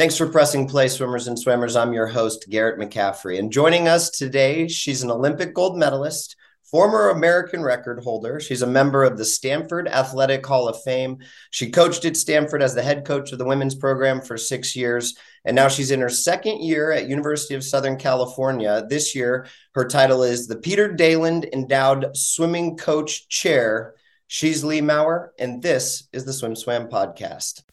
Thanks for pressing play, swimmers and swimmers. I'm your host, Garrett McCaffrey. And joining us today, she's an Olympic gold medalist, former American record holder. She's a member of the Stanford Athletic Hall of Fame. She coached at Stanford as the head coach of the women's program for 6 years. And now she's in her second year at University of Southern California. This year, her title is the Peter Daland Endowed Swimming Coach Chair. She's Lea Maurer, and this is the Swim Swam Podcast.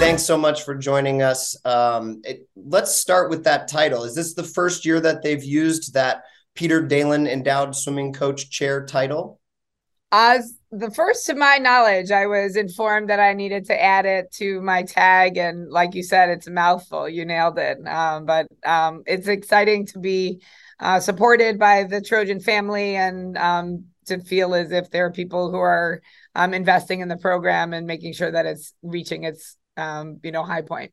Thanks so much for joining us. Let's start with that title. Is this the first year that they've used that Peter Daland Endowed Swimming Coach Chair title? The first to my knowledge. I was informed that I needed to add it to my tag. And like you said, it's a mouthful. You nailed it. But it's exciting to be supported by the Trojan family and to feel as if there are people who are investing in the program and making sure that it's reaching its high point.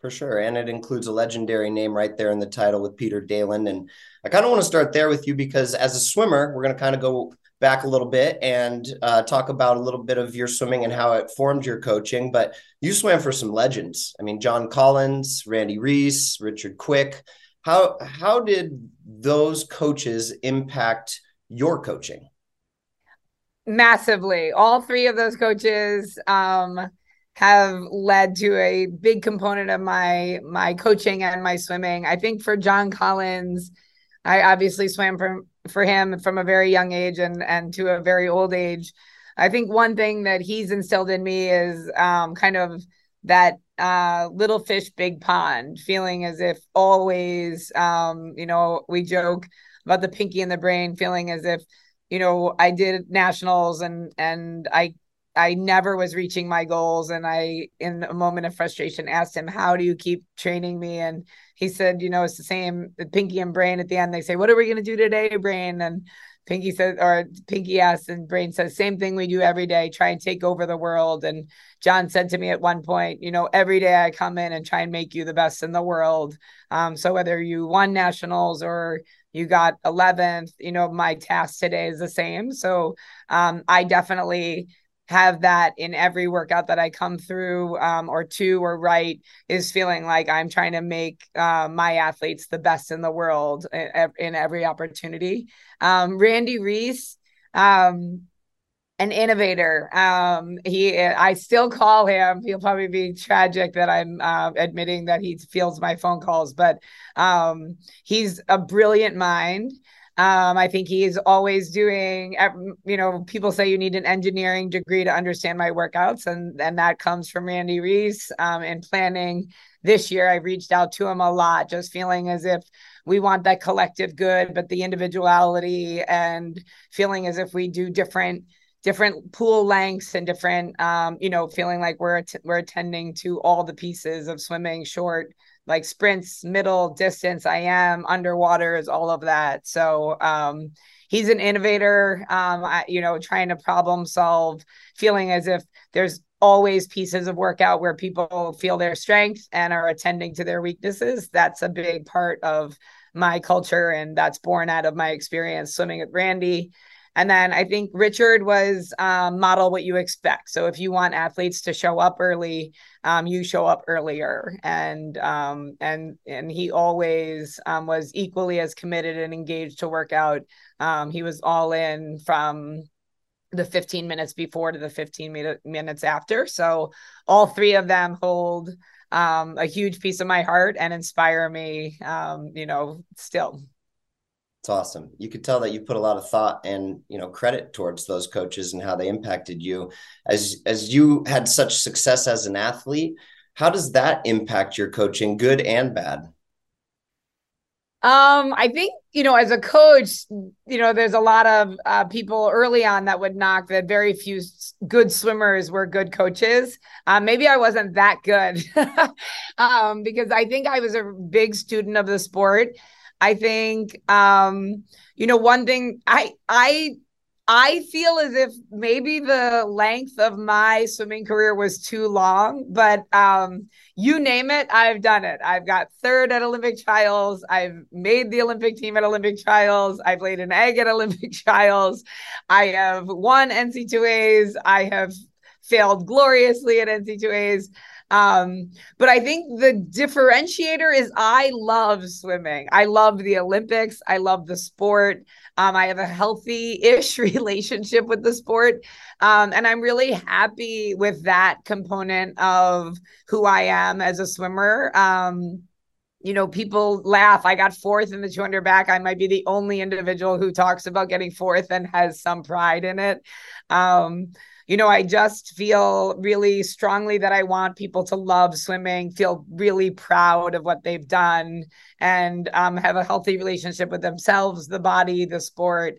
For sure. And it includes a legendary name right there in the title with Peter Daland. And I kind of want to start there with you because as a swimmer, we're going to kind of go back a little bit and talk about a little bit of your swimming and how it formed your coaching. But you swam for some legends. I mean, John Collins, Randy Reese, Richard Quick. How did those coaches impact your coaching? Massively. All three of those coaches have led to a big component of my coaching and my swimming. I think for John Collins, I obviously swam for him from a very young age and to a very old age. I think one thing that he's instilled in me is kind of that little fish, big pond, feeling as if always, we joke about the Pinky and the Brain, feeling as if, I did nationals and I never was reaching my goals. And I, in a moment of frustration, asked him, how do you keep training me? And he said, it's the same, the Pinky and Brain at the end, they say, what are we going to do today, Brain? And Pinky asks, and Brain says, same thing we do every day, try and take over the world. And John said to me at one point, every day I come in and try and make you the best in the world. So whether you won nationals or you got 11th, my task today is the same. So I definitely have that in every workout that I come through or to or right is feeling like I'm trying to make my athletes the best in the world in every opportunity. Randy Reese, an innovator. I still call him. He'll probably be tragic that I'm admitting that he fields my phone calls, but he's a brilliant mind. I think he is always doing, people say you need an engineering degree to understand my workouts. And that comes from Randy Reese. In planning this year, I reached out to him a lot, just feeling as if we want that collective good, but the individuality and feeling as if we do different pool lengths and different, feeling like we're attending to all the pieces of swimming, short, like sprints, middle, distance, I am, underwaters, all of that. So he's an innovator, trying to problem solve, feeling as if there's always pieces of workout where people feel their strength and are attending to their weaknesses. That's a big part of my culture, and that's born out of my experience swimming with Randy. And then I think Richard was model what you expect. So if you want athletes to show up early, you show up earlier. And he always was equally as committed and engaged to workout. He was all in from the 15 minutes before to the 15 minutes after. So all three of them hold a huge piece of my heart and inspire me, still. It's awesome. You could tell that you put a lot of thought and, credit towards those coaches and how they impacted you as you had such success as an athlete. How does that impact your coaching, good and bad? I think, as a coach, there's a lot of people early on that would knock that very few good swimmers were good coaches. Maybe I wasn't that good because I think I was a big student of the sport. I think, one thing I I feel as if maybe the length of my swimming career was too long, but you name it, I've done it. I've got third at Olympic trials. I've made the Olympic team at Olympic trials. I've laid an egg at Olympic trials. I have won NCAAs. I have failed gloriously at NCAAs. But I think the differentiator is I love swimming. I love the Olympics. I love the sport. I have a healthy-ish relationship with the sport. And I'm really happy with that component of who I am as a swimmer. You know, people laugh. I got fourth in the 200 back. I might be the only individual who talks about getting fourth and has some pride in it. You know, I just feel really strongly that I want people to love swimming, feel really proud of what they've done, and have a healthy relationship with themselves, the body, the sport.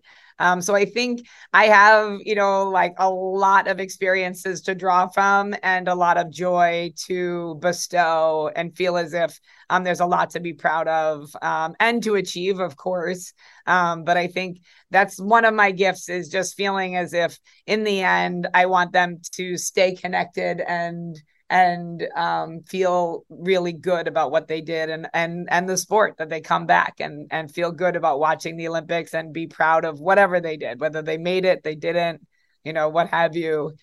So I think I have, you know, like a lot of experiences to draw from and a lot of joy to bestow and feel as if there's a lot to be proud of and to achieve, of course. But I think that's one of my gifts is just feeling as if in the end, I want them to stay connected and feel really good about what they did and the sport, that they come back and feel good about watching the Olympics and be proud of whatever they did, whether they made it, they didn't, you know, what have you.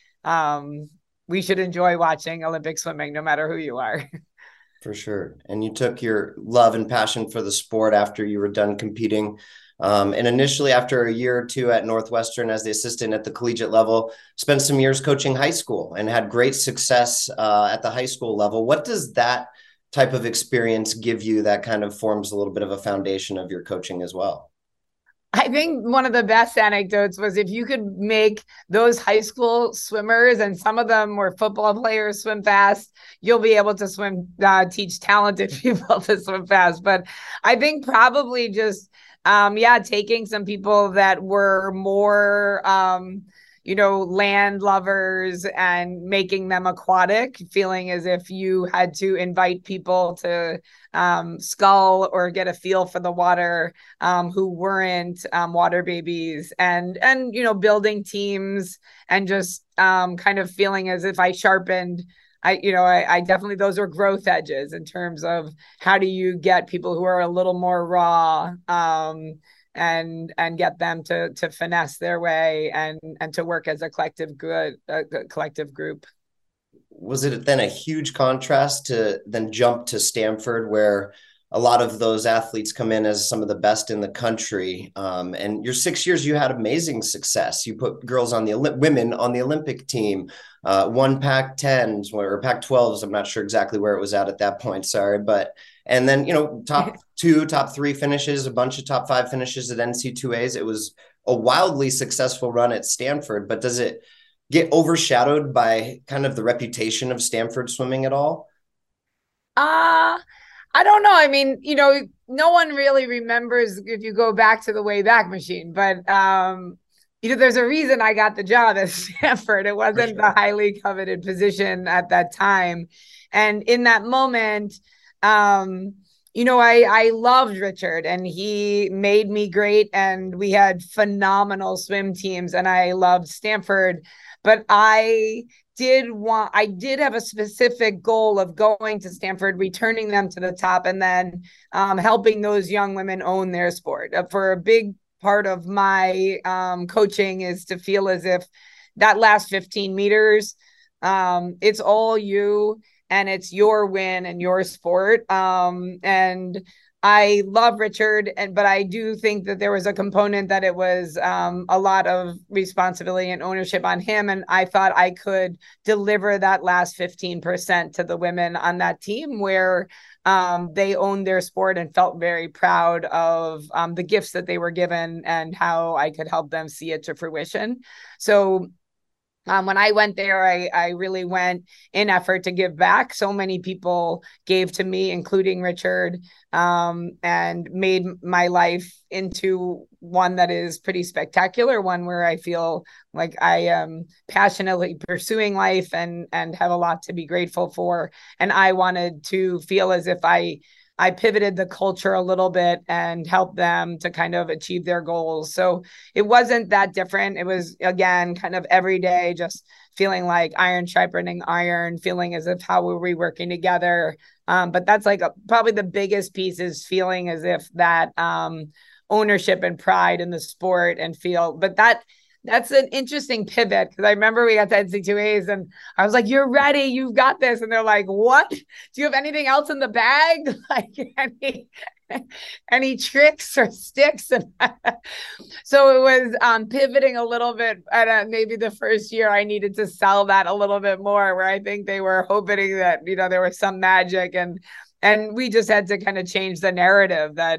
We should enjoy watching Olympic swimming, no matter who you are. For sure. And you took your love and passion for the sport after you were done competing. And initially after a year or two at Northwestern as the assistant at the collegiate level, spent some years coaching high school and had great success at the high school level. What does that type of experience give you that kind of forms a little bit of a foundation of your coaching as well? I think one of the best anecdotes was if you could make those high school swimmers, and some of them were football players, swim fast, you'll be able to swim, teach talented people to swim fast. But I think probably just, taking some people that were more, you know, land lovers and making them aquatic, feeling as if you had to invite people to scull or get a feel for the water who weren't water babies and, you know, building teams and just kind of feeling as if I sharpened. I definitely, those are growth edges in terms of how do you get people who are a little more raw and get them to finesse their way and to work as a collective good, a collective group. Was it then a huge contrast to then jump to Stanford, where a lot of those athletes come in as some of the best in the country? And your 6 years, you had amazing success. You put women on the Olympic team, won Pac-10s or Pac-12s. I'm not sure exactly where it was at that point. Sorry. But, and then, you know, top three finishes, a bunch of top five finishes at NCAAs. It was a wildly successful run at Stanford, but does it get overshadowed by kind of the reputation of Stanford swimming at all? I don't know. I mean, you know, no one really remembers if you go back to the Wayback Machine, but, you know, there's a reason I got the job at Stanford. It wasn't the highly coveted position at that time. And in that moment, you know, I loved Richard and he made me great and we had phenomenal swim teams and I loved Stanford, but I did have a specific goal of going to Stanford, returning them to the top, and then helping those young women own their sport. For a big part of my coaching is to feel as if that last 15 meters, it's all you and it's your win and your sport. And I love Richard, but I do think that there was a component that it was a lot of responsibility and ownership on him. And I thought I could deliver that last 15% to the women on that team where they owned their sport and felt very proud of the gifts that they were given and how I could help them see it to fruition. So when I went there, I really went in effort to give back. So many people gave to me, including Richard, and made my life into one that is pretty spectacular, one where I feel like I am passionately pursuing life and have a lot to be grateful for. And I wanted to feel as if I I pivoted the culture a little bit and helped them to kind of achieve their goals. So it wasn't that different. It was, again, kind of every day, just feeling like iron sharpening iron, feeling as if how were we working together. But that's like probably the biggest piece is feeling as if that ownership and pride in the sport and feel. But that's an interesting pivot, because I remember we got to NCAAs and I was like, you're ready, you've got this. And they're like, what? Do you have anything else in the bag? Like any tricks or sticks? And so it was pivoting a little bit. And maybe the first year I needed to sell that a little bit more, where I think they were hoping that, you know, there was some magic. And we just had to kind of change the narrative that,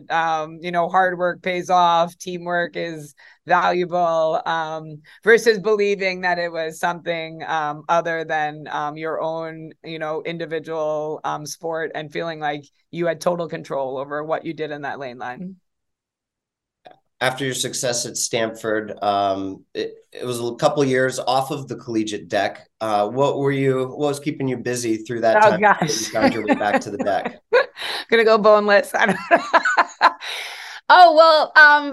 you know, hard work pays off, teamwork is valuable, versus believing that it was something other than your own, you know, individual sport, and feeling like you had total control over what you did in that lane line. After your success at Stanford, it was a couple years off of the collegiate deck. What was keeping you busy through that time? Oh gosh, you found your way back to the deck. Gonna go boneless. I don't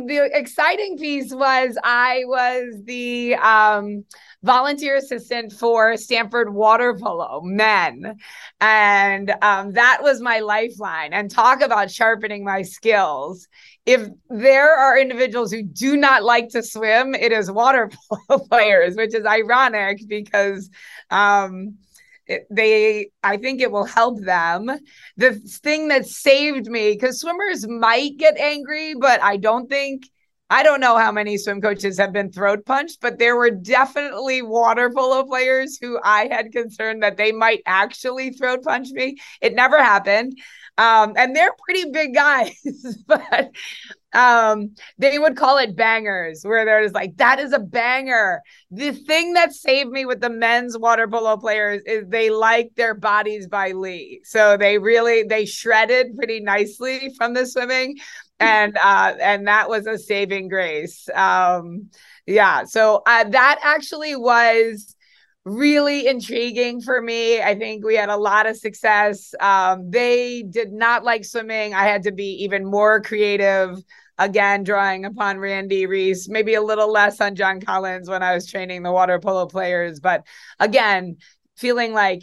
the exciting piece was I was the volunteer assistant for Stanford Water Polo men. And that was my lifeline. And talk about sharpening my skills. If there are individuals who do not like to swim, it is water polo players, which is ironic because I think it will help them. The thing that saved me, because swimmers might get angry, but I don't know how many swim coaches have been throat punched, but there were definitely water polo players who I had concern that they might actually throat punch me. It never happened. And they're pretty big guys, but they would call it bangers, where they're just like, that is a banger. The thing that saved me with the men's water polo players is they like their bodies by Lee. So they shredded pretty nicely from the swimming. And that was a saving grace. So that actually was really intriguing for me. I think we had a lot of success. They did not like swimming. I had to be even more creative, again, drawing upon Randy Reese, maybe a little less on John Collins when I was training the water polo players. But again, feeling like,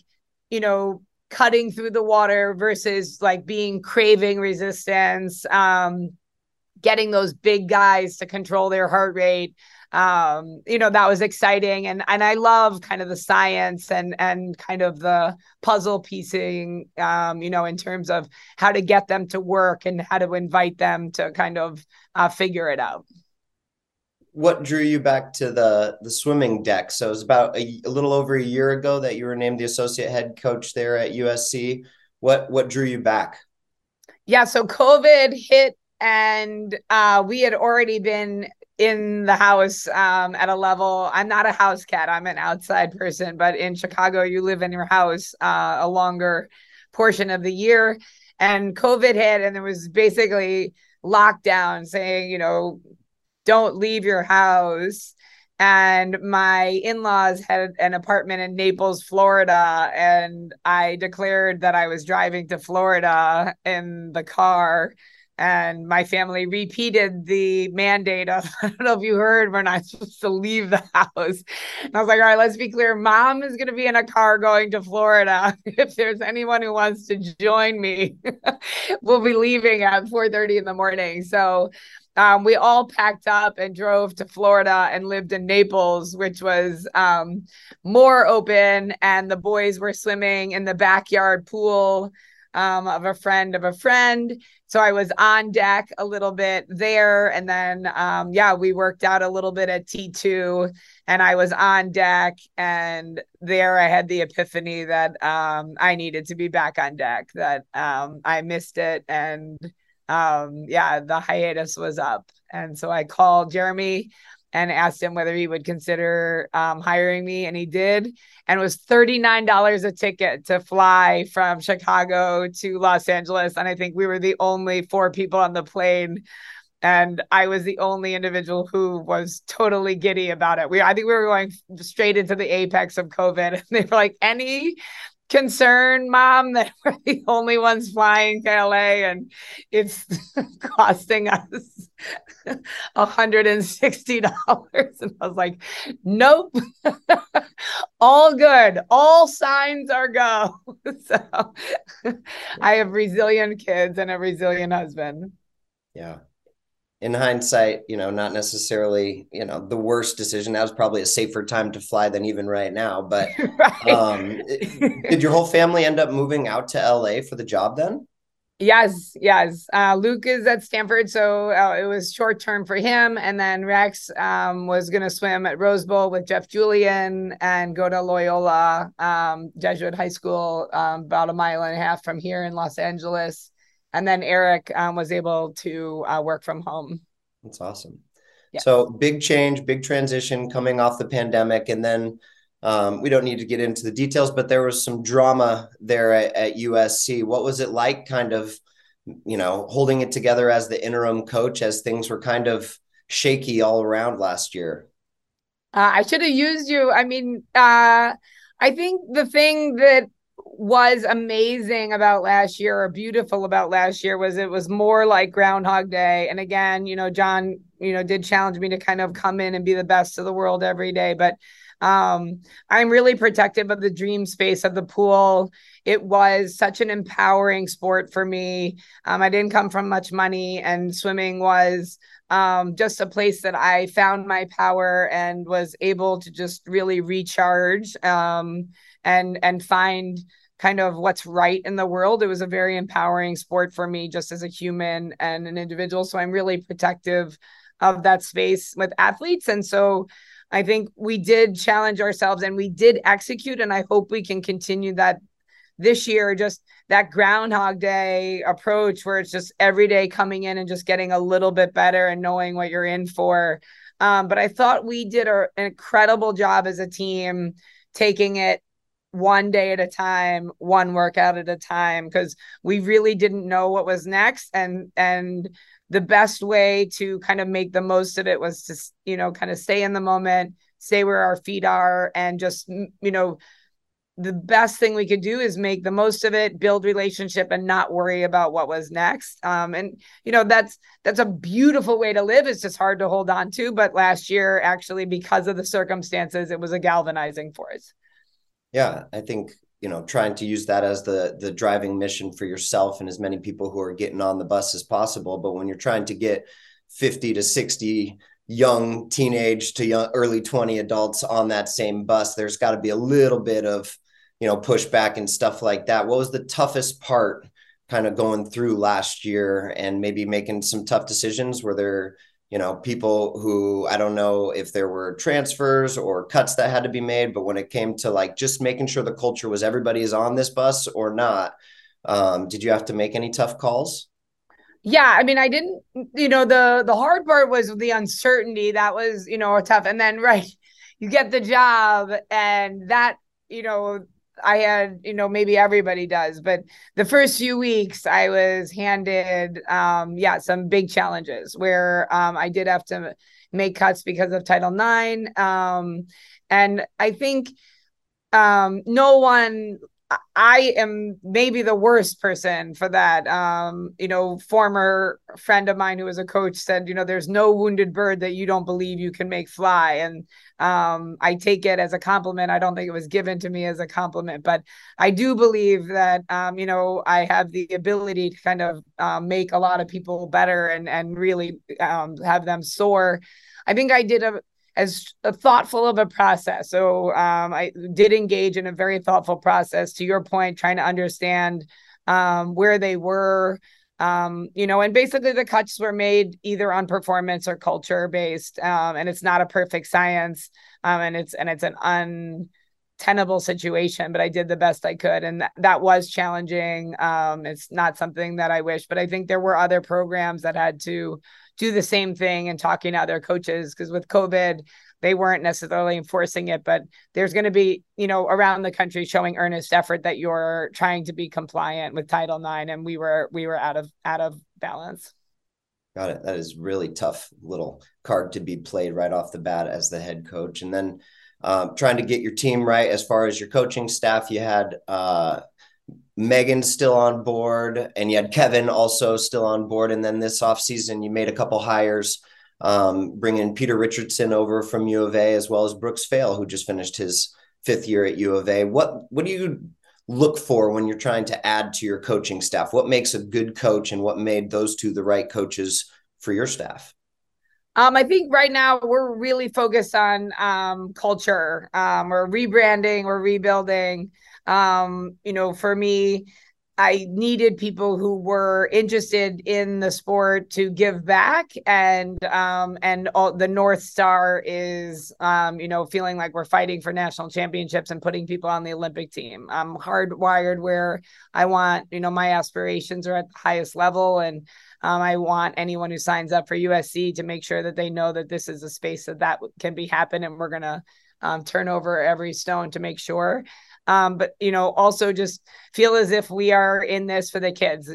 you know, cutting through the water versus like craving resistance, getting those big guys to control their heart rate. You know, that was exciting. And I love kind of the science and kind of the puzzle piecing, you know, in terms of how to get them to work and how to invite them to kind of figure it out. What drew you back to the swimming deck? So it was about a little over a year ago that you were named the associate head coach there at USC. What drew you back? Yeah, so COVID hit, and we had already been in the house at a level. I'm not a house cat, I'm an outside person, but in Chicago, you live in your house a longer portion of the year. And COVID hit, and there was basically lockdown saying, you know, don't leave your house. And my in-laws had an apartment in Naples, Florida. And I declared that I was driving to Florida in the car. And my family repeated the mandate of, I don't know if you heard, we're not supposed to leave the house. And I was like, all right, let's be clear. Mom is going to be in a car going to Florida. If there's anyone who wants to join me, we'll be leaving at 4:30 in the morning. So we all packed up and drove to Florida and lived in Naples, which was more open. And the boys were swimming in the backyard pool of a friend of a friend. So I was on deck a little bit there. And then, we worked out a little bit at T2, and I was on deck. And there I had the epiphany that I needed to be back on deck, that I missed it. And the hiatus was up. And so I called Jeremy and asked him whether he would consider hiring me. And he did. And it was $39 a ticket to fly from Chicago to Los Angeles. And I think we were the only four people on the plane. And I was the only individual who was totally giddy about it. I think we were going straight into the apex of COVID. And they were like, any concern, Mom, that we're the only ones flying to LA and it's costing us $160. And I was like, nope, all good. All signs are go. So I have resilient kids and a resilient husband. Yeah. In hindsight, you know, not necessarily, you know, the worst decision. That was probably a safer time to fly than even right now. But right. Did your whole family end up moving out to LA for the job then? Yes. Yes. Luke is at Stanford. So it was short term for him. And then Rex was going to swim at Rose Bowl with Jeff Julian and go to Loyola Jesuit High School, about a mile and a half from here in Los Angeles. And then Eric was able to work from home. That's awesome. Yeah. So big change, big transition coming off the pandemic. And then we don't need to get into the details, but there was some drama there at USC. What was it like kind of, you know, holding it together as the interim coach as things were kind of shaky all around last year? I should have used you. I mean, I think the thing that was amazing about last year, or beautiful about last year, was it was more like Groundhog Day. And again, you know, John, you know, did challenge me to kind of come in and be the best of the world every day. But I'm really protective of the dream space of the pool. It was such an empowering sport for me. I didn't come from much money, and swimming was just a place that I found my power and was able to just really recharge and find kind of what's right in the world. It was a very empowering sport for me just as a human and an individual. So I'm really protective of that space with athletes. And so I think we did challenge ourselves and we did execute. And I hope we can continue that this year, just that Groundhog Day approach where it's just every day coming in and just getting a little bit better and knowing what you're in for. But I thought we did an incredible job as a team, taking it one day at a time, one workout at a time, because we really didn't know what was next. And the best way to kind of make the most of it was to, you know, kind of stay in the moment, stay where our feet are, and just, you know, the best thing we could do is make the most of it, build relationship, and not worry about what was next. And, you know, that's a beautiful way to live. It's just hard to hold on to. But last year, actually, because of the circumstances, it was a galvanizing force. Yeah, I think, you know, trying to use that as the driving mission for yourself and as many people who are getting on the bus as possible. But when you're trying to get 50 to 60 young teenage to young, early 20 adults on that same bus, there's got to be a little bit of, you know, pushback and stuff like that. What was the toughest part kind of going through last year and maybe making some tough decisions? Were there, you know, people who, I don't know if there were transfers or cuts that had to be made, but when it came to like just making sure the culture was everybody is on this bus or not, did you have to make any tough calls? Yeah. I mean, I didn't, you know, the hard part was the uncertainty. That was, you know, tough. And then, right, you get the job and that, you know, I had, you know, maybe everybody does, but the first few weeks I was handed, some big challenges where I did have to make cuts because of Title IX. And I think no one, I am maybe the worst person for that. You know, former friend of mine who was a coach said, you know, there's no wounded bird that you don't believe you can make fly. And I take it as a compliment. I don't think it was given to me as a compliment, but I do believe that, you know, I have the ability to kind of make a lot of people better and really have them soar. I think I did as thoughtful of a process. So I did engage in a very thoughtful process, to your point, trying to understand where they were, you know, and basically the cuts were made either on performance or culture based. And it's not a perfect science, and it's an untenable situation, but I did the best I could. And that was challenging. It's not something that I wish, but I think there were other programs that had to do the same thing and talking to other coaches, because with COVID, they weren't necessarily enforcing it, but there's going to be, you know, around the country showing earnest effort that you're trying to be compliant with Title IX. And we were out of balance. Got it. That is really tough little card to be played right off the bat as the head coach. And then trying to get your team right as far as your coaching staff. You had Megan still on board, and you had Kevin also still on board. And then this offseason, you made a couple hires, bringing Peter Richardson over from U of A, as well as Brooks Fail, who just finished his fifth year at U of A. What do you look for when you're trying to add to your coaching staff? What makes a good coach, and what made those two the right coaches for your staff? I think right now we're really focused on culture. We're rebranding, we're rebuilding. For me, I needed people who were interested in the sport to give back, and all the North Star is, feeling like we're fighting for national championships and putting people on the Olympic team. I'm hardwired where I want, my aspirations are at the highest level, and I want anyone who signs up for USC to make sure that they know that this is a space that can be happen, and we're going to turn over every stone to make sure. But also just feel as if we are in this for the kids,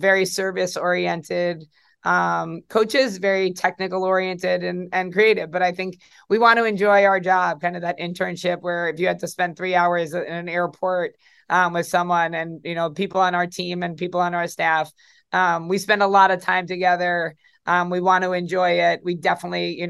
very service oriented coaches, very technical oriented and creative. But I think we want to enjoy our job, kind of that internship where if you had to spend 3 hours in an airport with someone, and, people on our team and people on our staff, we spend a lot of time together. We want to enjoy it. We definitely,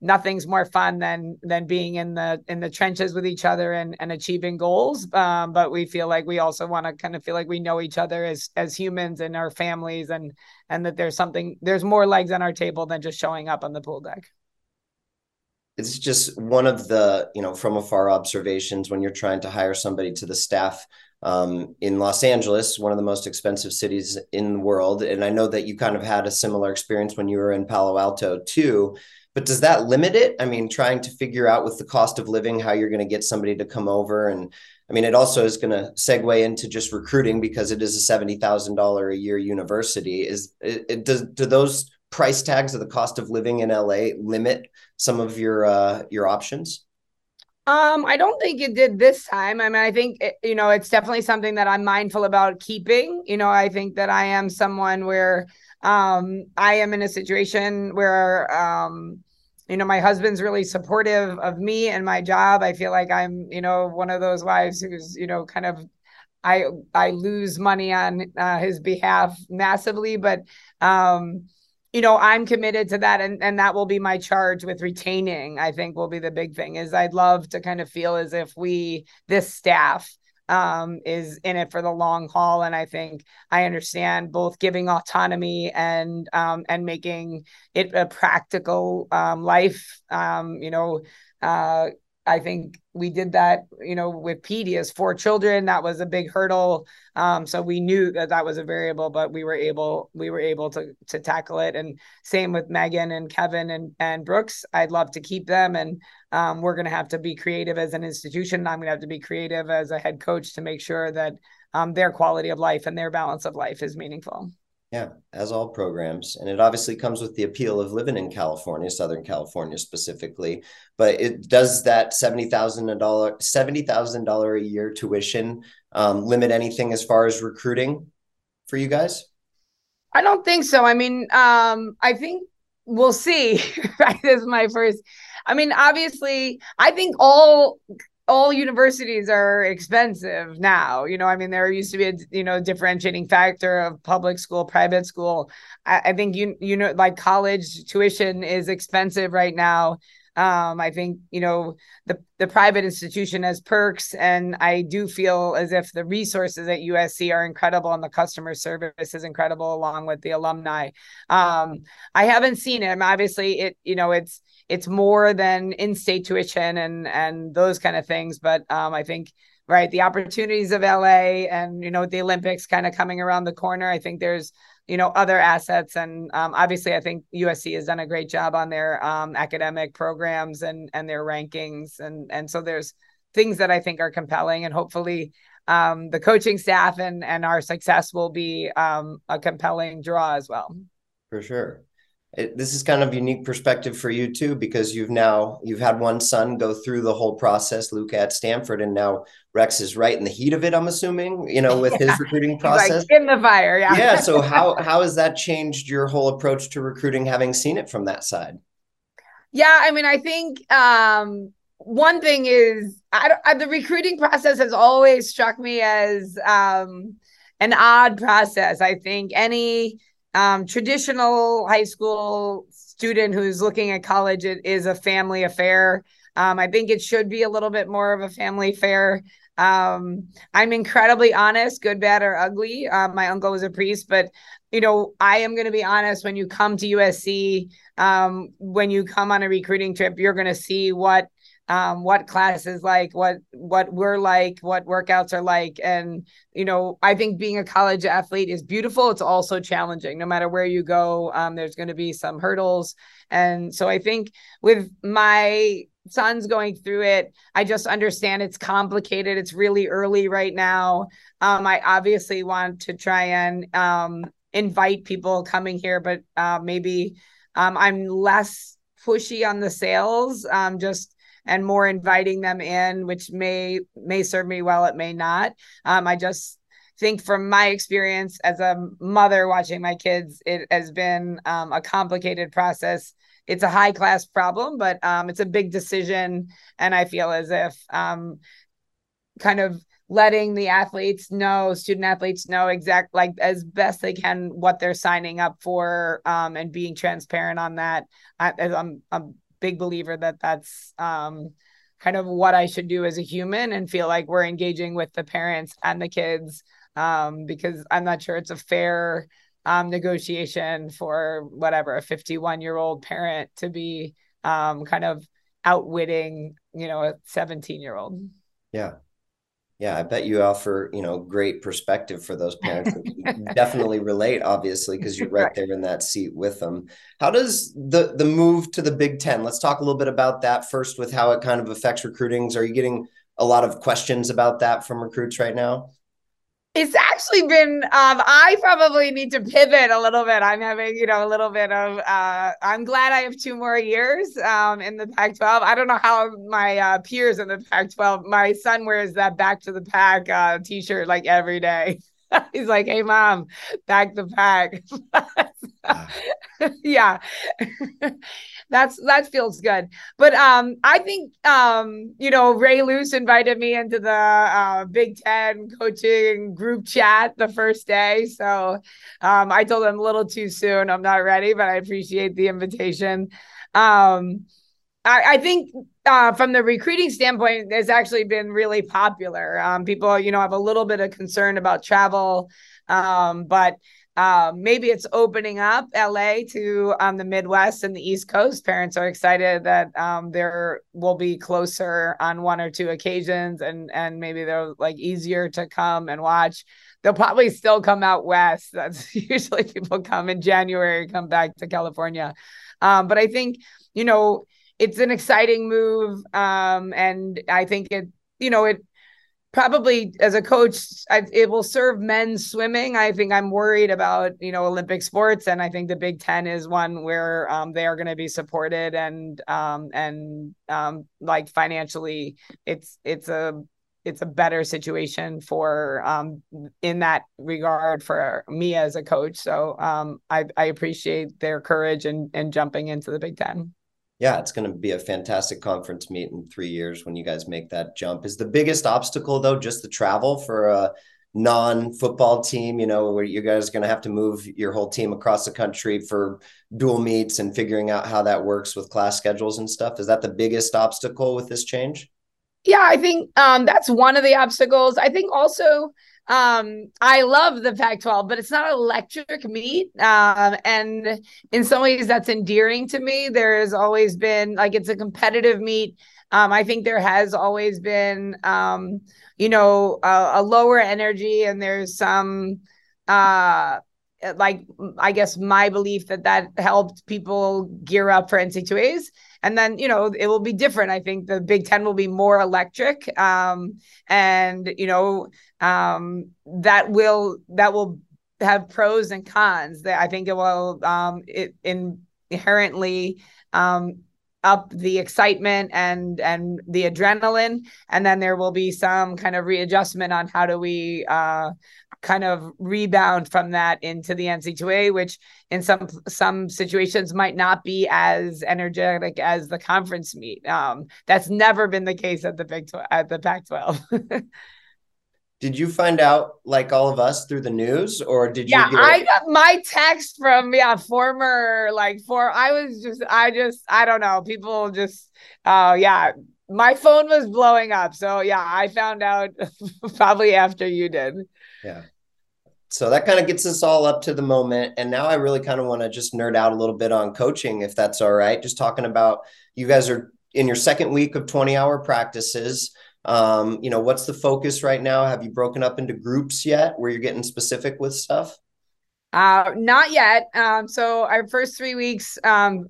nothing's more fun than being in the trenches with each other and achieving goals. But we feel like we also want to kind of feel like we know each other as humans and our families, and that there's more legs on our table than just showing up on the pool deck. It's just one of the, from afar observations when you're trying to hire somebody to the staff. In Los Angeles, one of the most expensive cities in the world. And I know that you kind of had a similar experience when you were in Palo Alto too, but does that limit it? I mean, trying to figure out with the cost of living, how you're going to get somebody to come over. And I mean, it also is going to segue into just recruiting, because it is a $70,000 a year university. Do those price tags of the cost of living in LA limit some of your options? I don't think it did this time. I mean, I think, it's definitely something that I'm mindful about keeping. I think that I am someone where I am in a situation where, my husband's really supportive of me and my job. I feel like I'm, one of those wives who's, kind of I lose money on his behalf massively, but I'm committed to that. And that will be my charge with retaining, I think, will be the big thing. Is I'd love to kind of feel as if this staff is in it for the long haul. And I think I understand both giving autonomy and making it a practical life. I think we did that, with PD as 4 children. That was a big hurdle. So we knew that was a variable, but we were able to tackle it. And same with Megan and Kevin and Brooks. I'd love to keep them. And we're going to have to be creative as an institution. I'm going to have to be creative as a head coach to make sure that their quality of life and their balance of life is meaningful. Yeah, as all programs. And it obviously comes with the appeal of living in California, Southern California specifically, but it does that $70,000 a year tuition limit anything as far as recruiting for you guys? I don't think so. I mean, I think we'll see. This is my first. I mean, obviously, I think all universities are expensive now. I mean, there used to be a, differentiating factor of public school, private school. I think, like college tuition is expensive right now. I think, the private institution has perks, and I do feel as if the resources at USC are incredible and the customer service is incredible along with the alumni. I haven't seen it. Obviously it's more than in-state tuition and those kind of things. But I think, right, the opportunities of LA and, the Olympics kind of coming around the corner, I think there's, other assets. And obviously, I think USC has done a great job on their academic programs and their rankings. And so there's things that I think are compelling. And hopefully the coaching staff and our success will be a compelling draw as well. For sure. This is kind of a unique perspective for you too, because you've had one son go through the whole process, Luke at Stanford, and now Rex is right in the heat of it, I'm assuming, with his recruiting process. Like in the fire, yeah. Yeah, so how has that changed your whole approach to recruiting, having seen it from that side? Yeah, I mean, I think one thing is the recruiting process has always struck me as an odd process. I think any traditional high school student who's looking at college, it is a family affair. I think it should be a little bit more of a family affair. I'm incredibly honest, good, bad, or ugly. My uncle was a priest, but you know, I am going to be honest. When you come to USC, when you come on a recruiting trip, you're going to see what class is like, what we're like, what workouts are like. And, you know, I think being a college athlete is beautiful. It's also challenging. No matter where you go, there's going to be some hurdles. And so I think with my son's going through it, I just understand it's complicated. It's really early right now. I obviously want to try and invite people coming here, but maybe I'm less pushy on the sales, just and more inviting them in, which may serve me well, it may not. I just think from my experience as a mother watching my kids, it has been a complicated process. It's a high class problem, but it's a big decision. And I feel as if kind of letting the athletes know, student athletes know exact, like as best they can, what they're signing up for and being transparent on that. I'm a big believer that that's kind of what I should do as a human and feel like we're engaging with the parents and the kids because I'm not sure it's a fair negotiation for whatever, a 51-year-old parent to be kind of outwitting, you know, a 17-year-old. Yeah. Yeah. I bet you offer, you know, great perspective for those parents. Definitely relate, obviously, because you're right there in that seat with them. How does the move to the Big Ten? Let's talk a little bit about that first with how it kind of affects recruiting. Are you getting a lot of questions about that from recruits right now? It's actually been, I probably need to pivot a little bit. I'm having, you know, a little bit of, I'm glad I have 2 more years in the Pac-12. I don't know how my peers in the Pac-12, my son wears that back to the pack t-shirt like every day. He's like, hey, mom, back the pack. Yeah, that feels good. But I think, you know, Ray Luce invited me into the Big Ten coaching group chat the first day. So I told him a little too soon. I'm not ready, but I appreciate the invitation. I think from the recruiting standpoint, it's actually been really popular. People, you know, have a little bit of concern about travel, but maybe it's opening up LA to the Midwest and the East Coast. Parents are excited that there will be closer on 1 or 2 occasions, and maybe they're like easier to come and watch. They'll probably still come out west. That's usually people come in January, come back to California. But I think, you know, it's an exciting move. And I think it, you know, it probably as a coach, it will serve men's swimming. I think I'm worried about, you know, Olympic sports. And I think the Big Ten is one where they are going to be supported and like financially it's a better situation for in that regard for me as a coach. So I appreciate their courage and jumping into the Big Ten. Yeah, it's going to be a fantastic conference meet in 3 years when you guys make that jump. Is the biggest obstacle, though, just the travel for a non-football team, you know, where you guys are going to have to move your whole team across the country for dual meets and figuring out how that works with class schedules and stuff? Is that the biggest obstacle with this change? Yeah, I think that's one of the obstacles. I think also I love the Pac-12, but it's not electric meet. And in some ways that's endearing to me. There has always been like, it's a competitive meet. I think there has always been, you know, a lower energy, and there's some, like, I guess my belief that helped people gear up for NCAAs. And then, you know, it will be different. I think the Big Ten will be more electric. And, you know, that will have pros and cons. I think it will inherently up the excitement and the adrenaline. And then there will be some kind of readjustment on how do we kind of rebound from that into the NCAA, which in some situations might not be as energetic as the conference meet. That's never been the case at the Pac-12. Did you find out, like all of us, through the news, or did you? Yeah, I got my text from former I don't know, people just my phone was blowing up. So yeah, I found out probably after you did. Yeah. So that kind of gets us all up to the moment. And now I really kind of want to just nerd out a little bit on coaching, if that's all right. Just talking about, you guys are in your second week of 20-hour practices. What's the focus right now? Have you broken up into groups yet where you're getting specific with stuff? Not yet. So our first 3 weeks,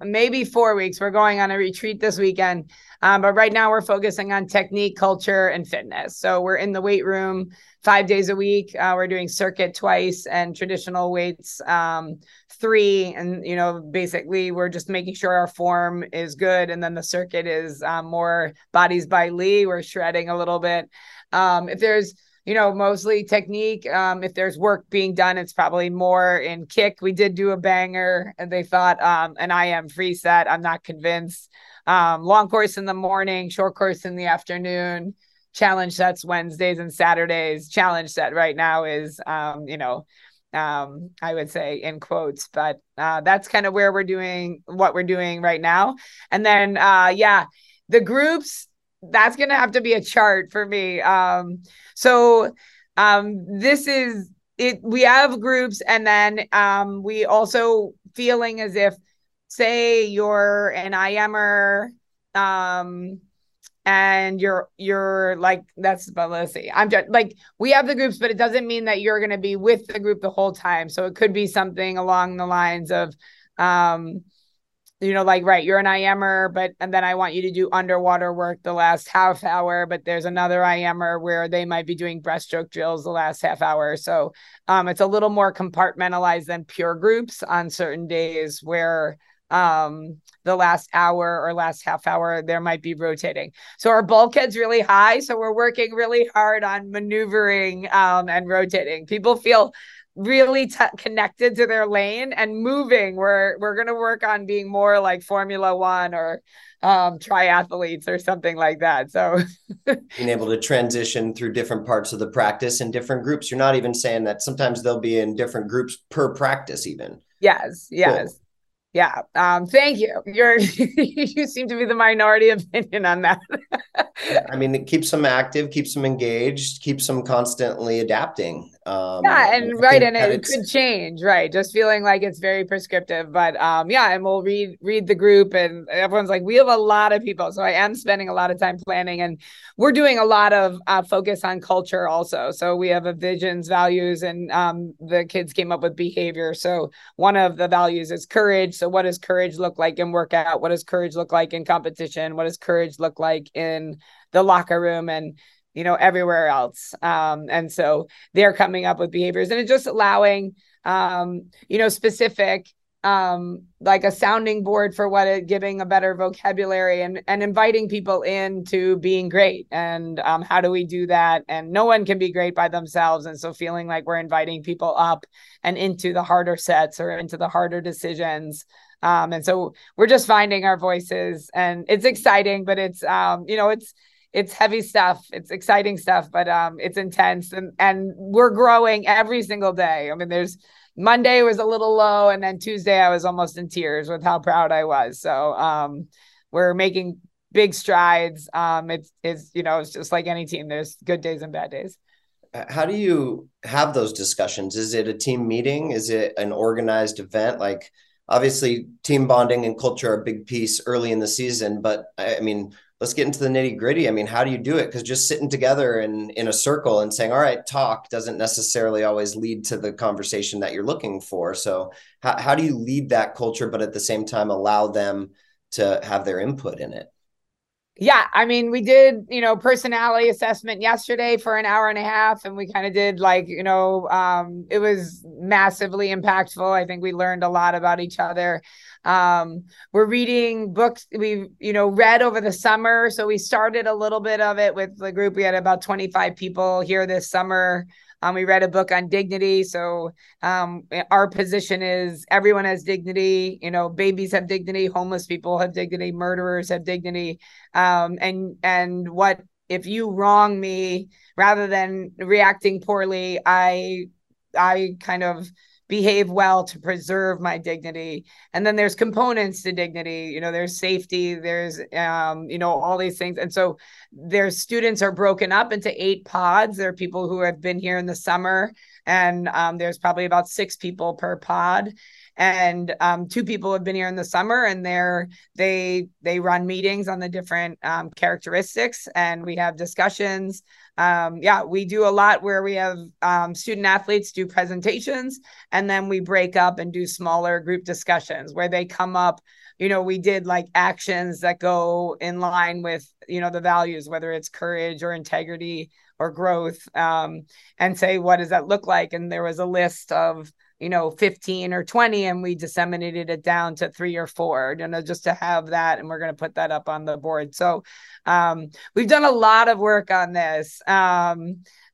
maybe 4 weeks, we're going on a retreat this weekend. But right now we're focusing on technique, culture, and fitness. So we're in the weight room 5 days a week. We're doing circuit twice and traditional weights, 3. And, basically we're just making sure our form is good. And then the circuit is, more bodies by Lea. We're shredding a little bit. If there's mostly technique. If there's work being done, it's probably more in kick. We did do a banger, and they thought an IM free set. I'm not convinced. Long course in the morning, short course in the afternoon, challenge sets Wednesdays and Saturdays. Challenge set right now is, I would say in quotes, but that's kind of where we're doing what we're doing right now. And then, the groups, that's going to have to be a chart for me. This is it. We have groups, and then we also feeling as if, say you're an IMer, and you're like, that's, but let's see, I'm just like, we have the groups, but it doesn't mean that you're going to be with the group the whole time. So it could be something along the lines of, you're an IMer, and then I want you to do underwater work the last half hour, but there's another IMer where they might be doing breaststroke drills the last half hour. So it's a little more compartmentalized than pure groups on certain days where the last hour or last half hour, there might be rotating. So our bulkhead's really high. So we're working really hard on maneuvering and rotating. People feel really connected to their lane and moving. We're going to work on being more like Formula One or triathletes or something like that. So being able to transition through different parts of the practice in different groups. You're not even saying that sometimes they'll be in different groups per practice even. Yes. Yes. Cool. Yeah. Thank you. You seem to be the minority opinion on that. I mean, it keeps them active, keeps them engaged, keeps them constantly adapting. And it could change, right? Just feeling like it's very prescriptive, but and we'll read the group, and everyone's like, we have a lot of people, so I am spending a lot of time planning, and we're doing a lot of focus on culture also. So we have a visions, values, and the kids came up with behavior. So one of the values is courage. So what does courage look like in workout? What does courage look like in competition? What does courage look like in the locker room? And everywhere else. And so they're coming up with behaviors, and it's just allowing, specific, like a sounding board for giving a better vocabulary and inviting people into being great. And how do we do that? And no one can be great by themselves. And so feeling like we're inviting people up and into the harder sets or into the harder decisions. And so we're just finding our voices, and it's exciting, but it's, it's heavy stuff. It's exciting stuff, but it's intense, and we're growing every single day. I mean, there's Monday was a little low, and then Tuesday I was almost in tears with how proud I was. So we're making big strides. It's just like any team. There's good days and bad days. How do you have those discussions? Is it a team meeting? Is it an organized event? Like, obviously, team bonding and culture are a big piece early in the season, but let's get into the nitty gritty. I mean, how do you do it? Because just sitting together in a circle and saying, all right, talk, doesn't necessarily always lead to the conversation that you're looking for. So how do you lead that culture, but at the same time, allow them to have their input in it? Yeah. I mean, we did, personality assessment yesterday for an hour and a half, and we kind of did it was massively impactful. I think we learned a lot about each other. We're reading books we read over the summer. So we started a little bit of it with the group. We had about 25 people here this summer. We read a book on dignity. So our position is everyone has dignity. You know, babies have dignity, homeless people have dignity, murderers have dignity. And what if you wrong me, rather than reacting poorly, I kind of behave well to preserve my dignity. And then there's components to dignity, you know, there's safety, there's, you know, all these things. And so their students are broken up into 8 pods. There are people who have been here in the summer, and there's probably about 6 people per pod. And 2 people have been here in the summer, and they run meetings on the different characteristics, and we have discussions. We do a lot where we have student athletes do presentations, and then we break up and do smaller group discussions where they come up. You know, we did like actions that go in line with, you know, the values, whether it's courage or integrity or growth, and say, what does that look like? And there was a list of, you know, 15 or 20, and we disseminated it down to 3 or 4, you know, just to have that. And we're going to put that up on the board. So we've done a lot of work on this.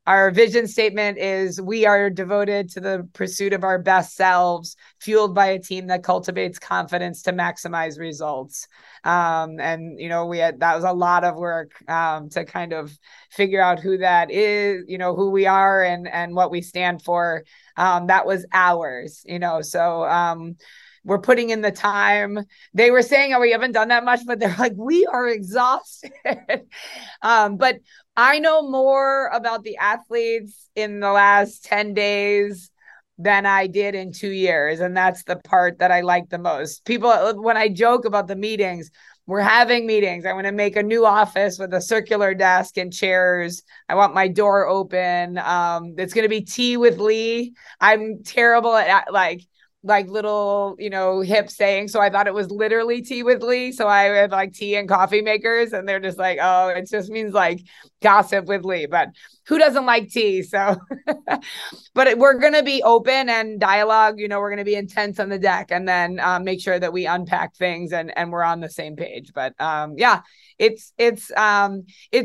Our vision statement is we are devoted to the pursuit of our best selves, fueled by a team that cultivates confidence to maximize results. And, you know, that was a lot of work to kind of figure out who that is, you know, who we are and what we stand for. That was ours, you know, so we're putting in the time. They were saying, oh, we haven't done that much, but they're like, we are exhausted. But I know more about the athletes in the last 10 days than I did in 2 years. And that's the part that I like the most. People, when I joke about the meetings, we're having meetings. I want to make a new office with a circular desk and chairs. I want my door open. It's going to be tea with Lea. I'm terrible at like little, you know, hip saying. So I thought it was literally tea with Lea. So I have like tea and coffee makers, and they're just like, oh, it just means like gossip with Lea, but who doesn't like tea? So, but we're going to be open and dialogue, you know, we're going to be intense on the deck, and then make sure that we unpack things and we're on the same page. But it's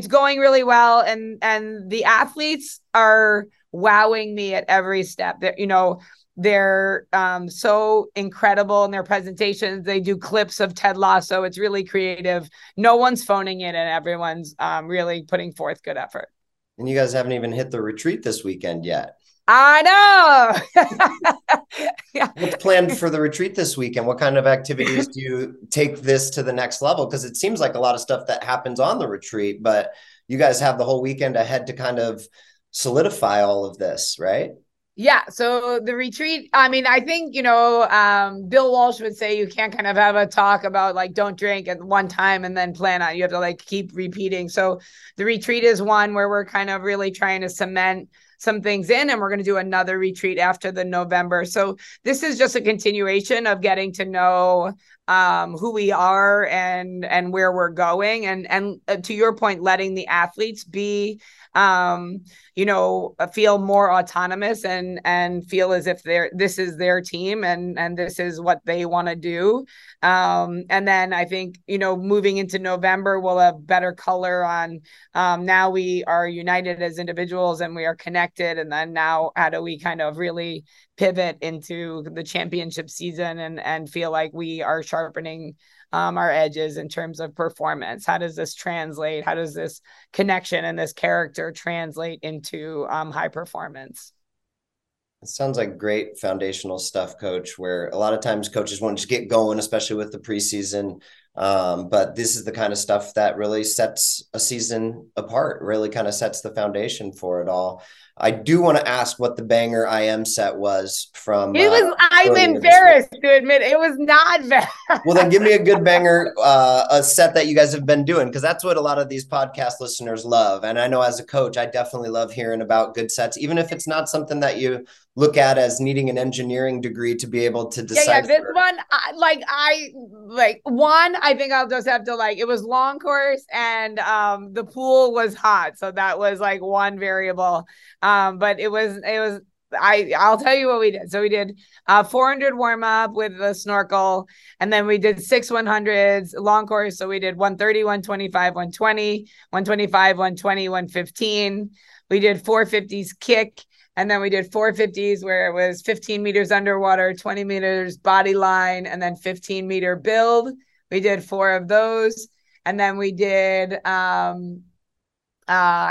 going really well. And the athletes are wowing me at every step that, you know, they're so incredible in their presentations. They do clips of Ted Lasso. It's really creative. No one's phoning it, and everyone's really putting forth good effort. And you guys haven't even hit the retreat this weekend yet. I know. Yeah. What's planned for the retreat this weekend? What kind of activities do you take this to the next level? Because it seems like a lot of stuff that happens on the retreat, but you guys have the whole weekend ahead to kind of solidify all of this, right? Yeah. So the retreat, I mean, I think, you know, Bill Walsh would say you can't kind of have a talk about like, don't drink at one time and then plan on, you have to like keep repeating. So the retreat is one where we're kind of really trying to cement some things in, and we're going to do another retreat after the November. So this is just a continuation of getting to know who we are and where we're going. And to your point, letting the athletes be, you know, feel more autonomous and feel as if this is their team and this is what they want to do. And then I think, you know, moving into November, we'll have better color on now we are united as individuals and we are connected. And then now how do we kind of really pivot into the championship season and feel like we are sharpening our edges in terms of performance? How does this translate? How does this connection and this character translate into high performance? It sounds like great foundational stuff, Coach, where a lot of times coaches want to just get going, especially with the preseason. But this is the kind of stuff that really sets a season apart, really kind of sets the foundation for it all. I do want to ask what the banger I am set was from. It was, I'm embarrassed to admit it was not bad. Well, then give me a good banger, a set that you guys have been doing, because that's what a lot of these podcast listeners love. And I know as a coach, I definitely love hearing about good sets, even if it's not something that you look at as needing an engineering degree to be able to decipher. Yeah, this one, I think I'll just have to it was long course and the pool was hot. So that was like one variable. But I'll tell you what we did. So we did 400 warm up with the snorkel, and then we did 6 100s long course. So we did 130, 125, 120, 125, 120, 115. We did 450s kick. And then we did 450s where it was 15 meters underwater, 20 meters body line, and then 15 meter build. We did four of those. And then we did, I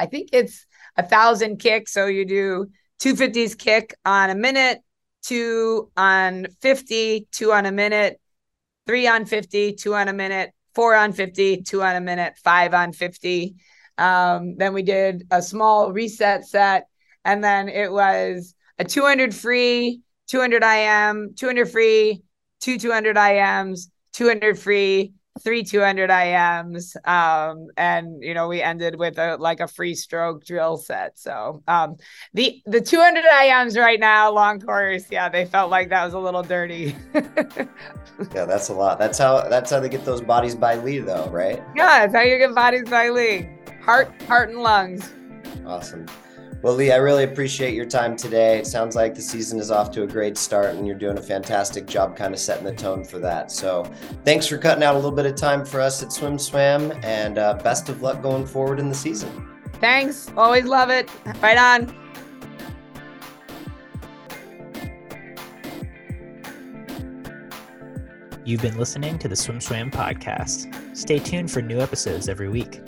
think it's 1,000 kicks. So you do 250s kick on a minute, 2 on 50, 2 on a minute, 3 on 50, 2 on a minute, 4 on 50, 2 on a minute, 5 on 50. Then we did a small reset set. And then it was a 200 free, 200 IM, 200 free, 2 200 IMs, 200 free, 3 200 IMs. And, you know, we ended with a free stroke drill set. So the 200 IMs right now, long course. Yeah, they felt like that was a little dirty. Yeah, that's a lot. That's how they get those bodies by Lee, though, right? Yeah, that's how you get bodies by Lee. Heart and lungs. Awesome. Well, Lea, I really appreciate your time today. It sounds like the season is off to a great start and you're doing a fantastic job kind of setting the tone for that. So thanks for cutting out a little bit of time for us at Swim Swam, and best of luck going forward in the season. Thanks. Always love it. Right on. You've been listening to the Swim Swam Podcast. Stay tuned for new episodes every week.